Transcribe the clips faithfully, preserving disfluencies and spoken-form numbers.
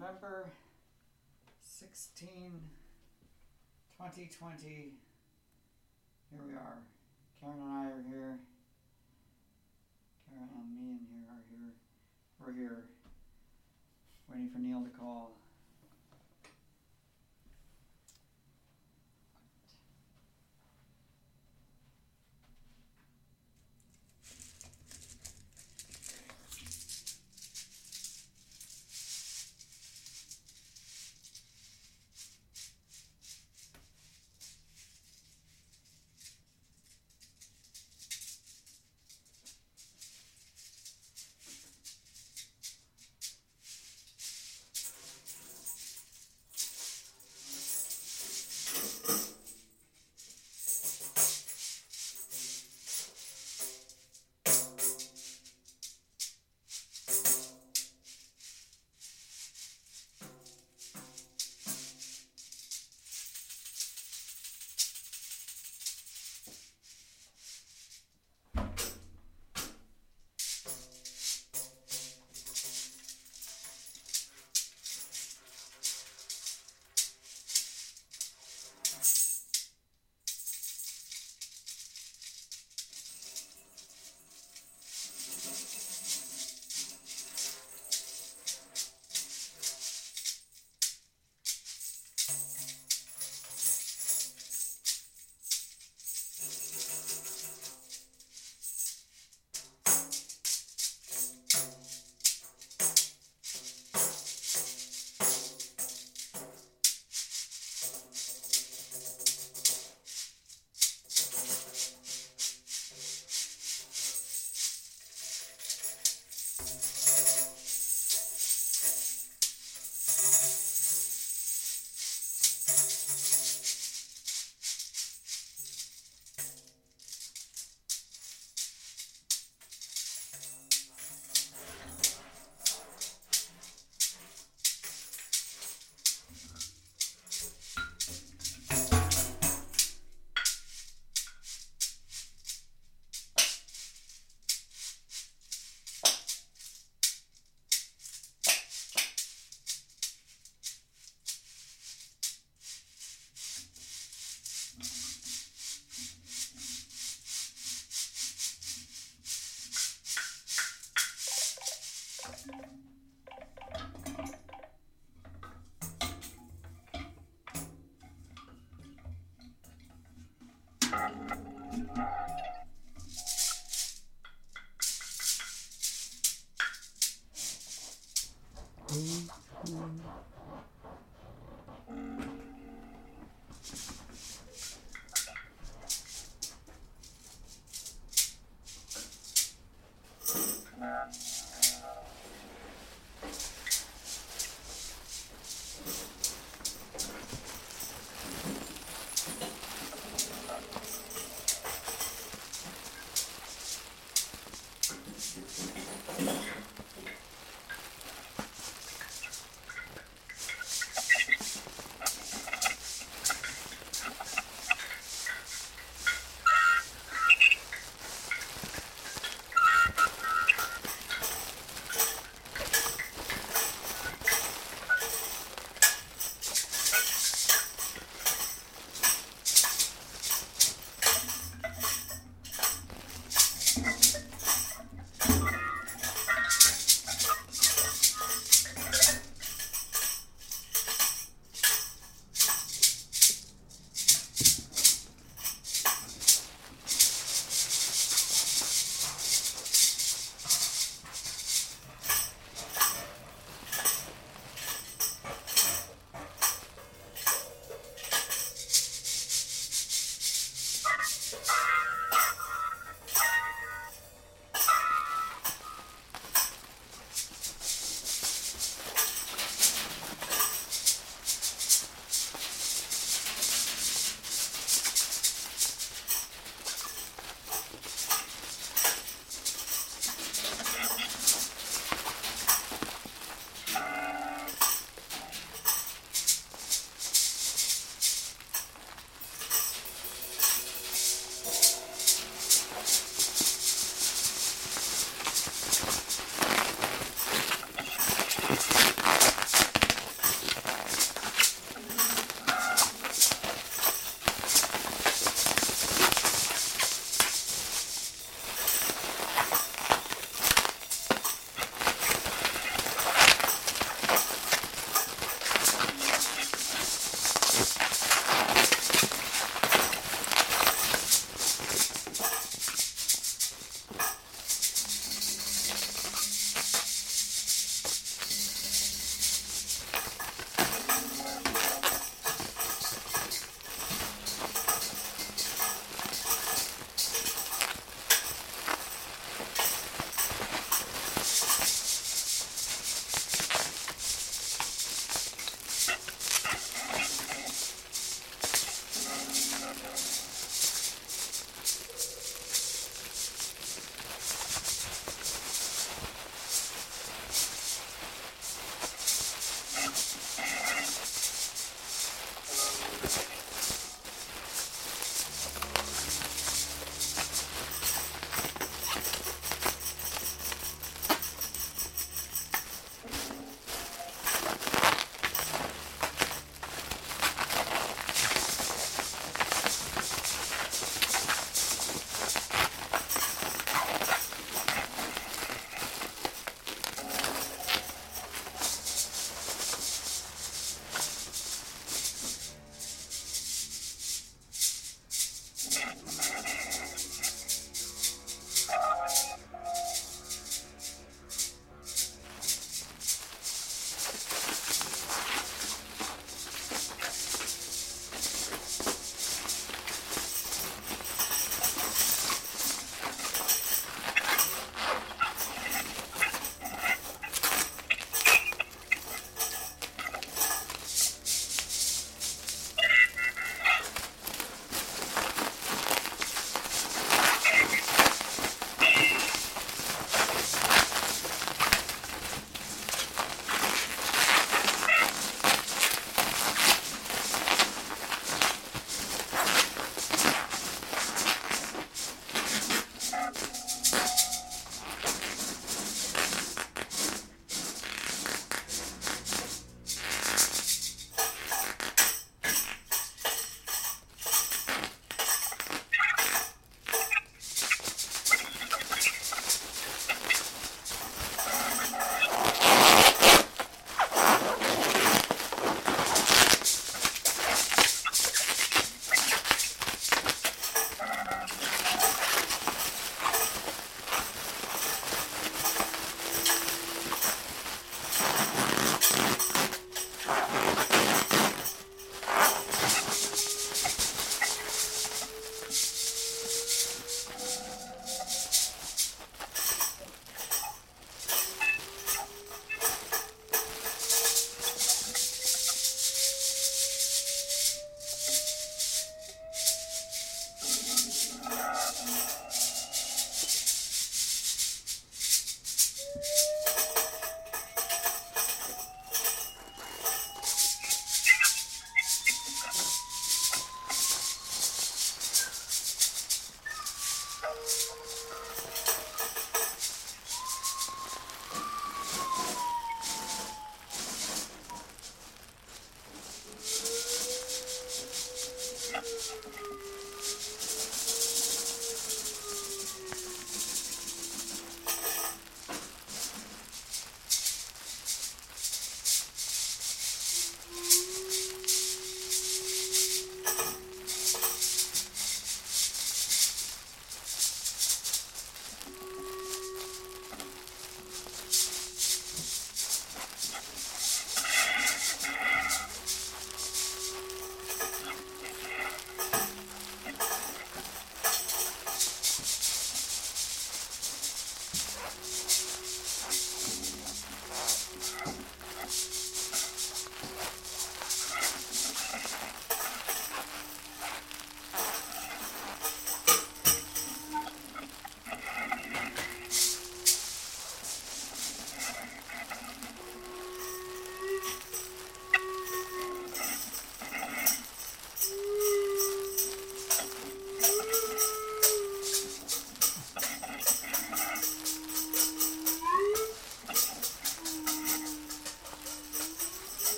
November sixteenth, twenty twenty, here we are. Karen and I are here. Karen and me and here are here. We're here, waiting for Neil to call.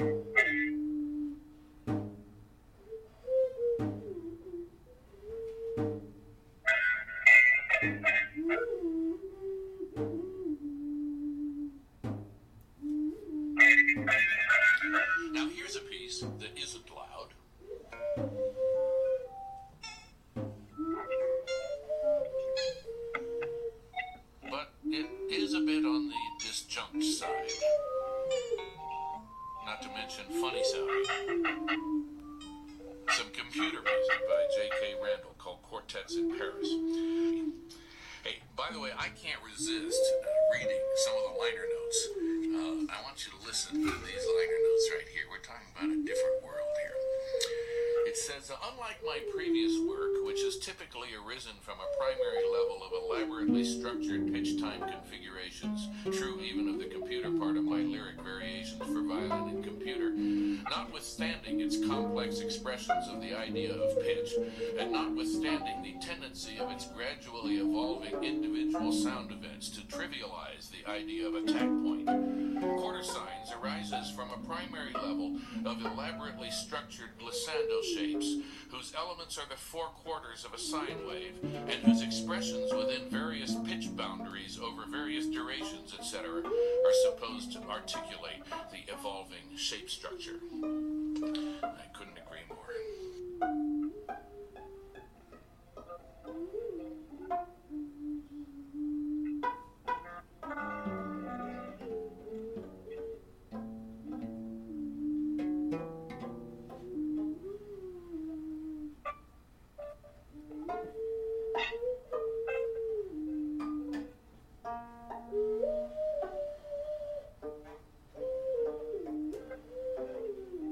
Now here's a piece that isn't loud. But it is a bit on the disjunct side. Not to mention funny side. Some computer music by J K Randall called Quartets in Paris. Hey, by the way, I can't resist reading some of the liner notes. Uh, I want you to listen to these liner notes right here. We're talking about a different world here. It says, unlike my previous work, which has typically arisen from a primary level of elaborately structured pitch-time configurations, true even of the computer part of my lyric variations for violin and computer, notwithstanding its complex expressions of the idea of pitch, and notwithstanding the tendency of its gradually evolving individual sound events to trivialize the idea of attack point, quarter signs arises from a primary level of elaborately structured glissando shapes. Shapes, whose elements are the four quarters of a sine wave, and whose expressions within various pitch boundaries over various durations, et cetera, are supposed to articulate the evolving shape structure. I couldn't agree more. Thank you.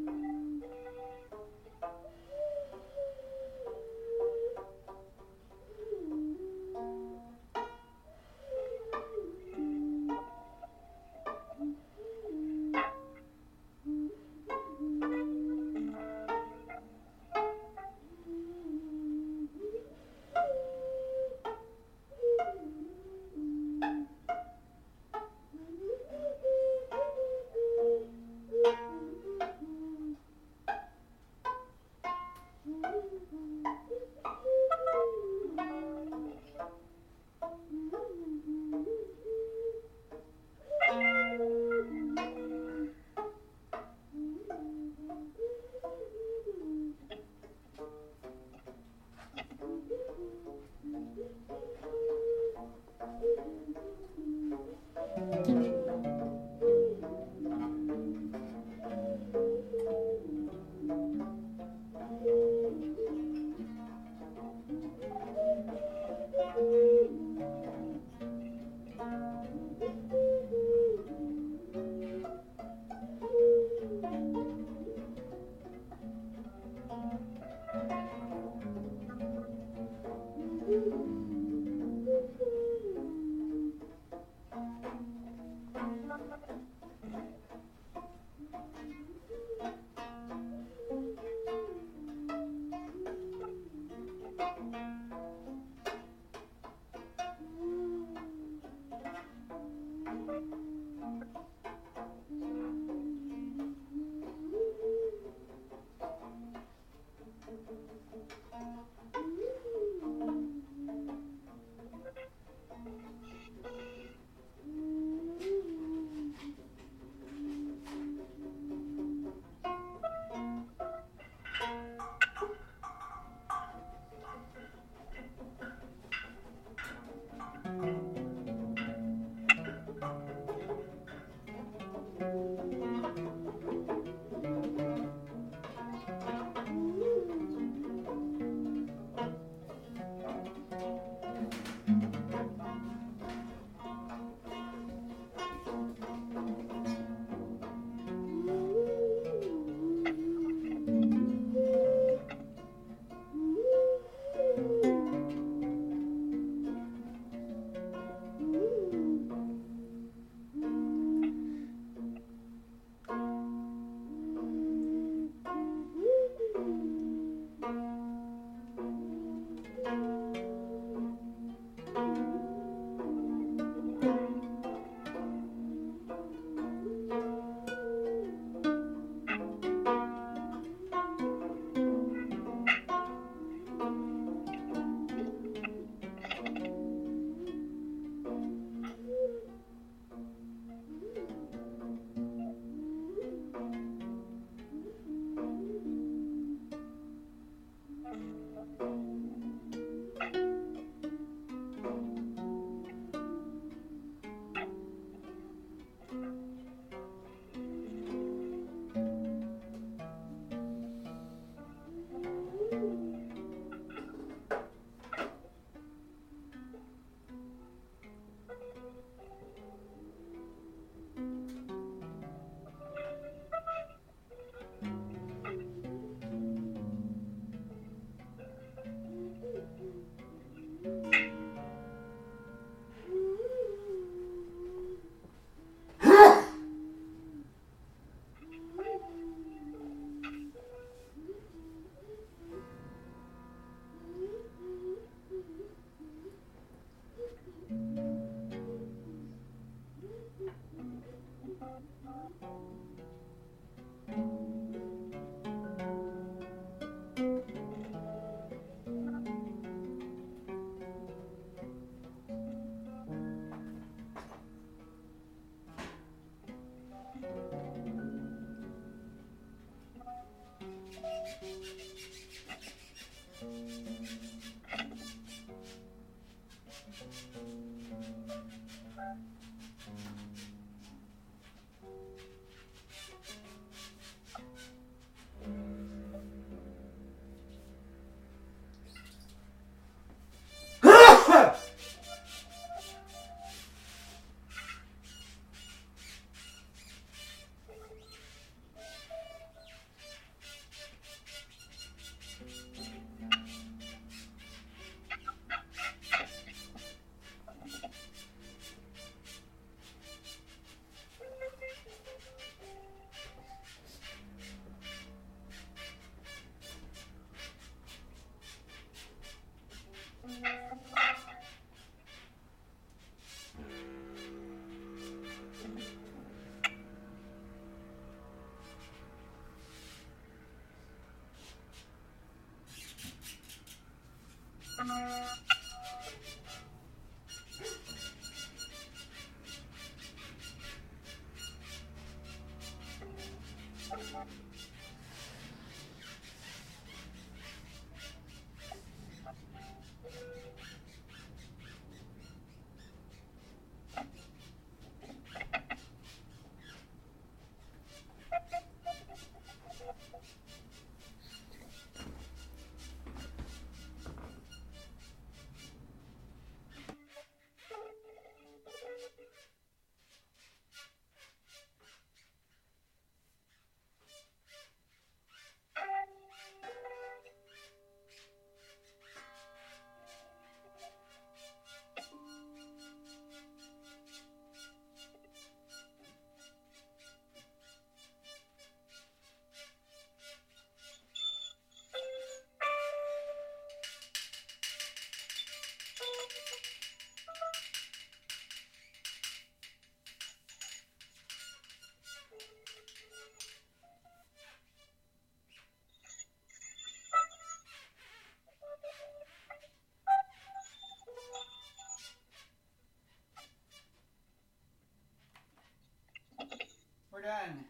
We're done.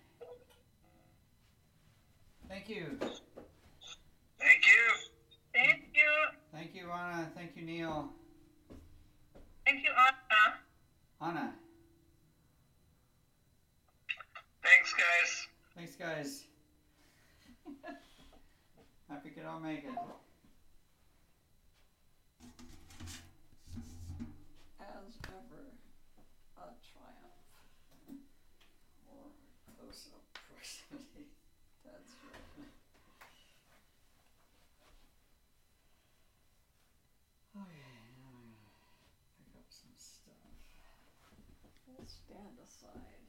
Thank you. Thank you. Thank you. Thank you, Anna. Thank you, Neil. Thank you, Anna. Anna. Thanks, guys. Thanks, guys. Happy we could all make it. As ever, a triumph. That's right. Okay, now I'm going to pick up some stuff. We'll stand aside.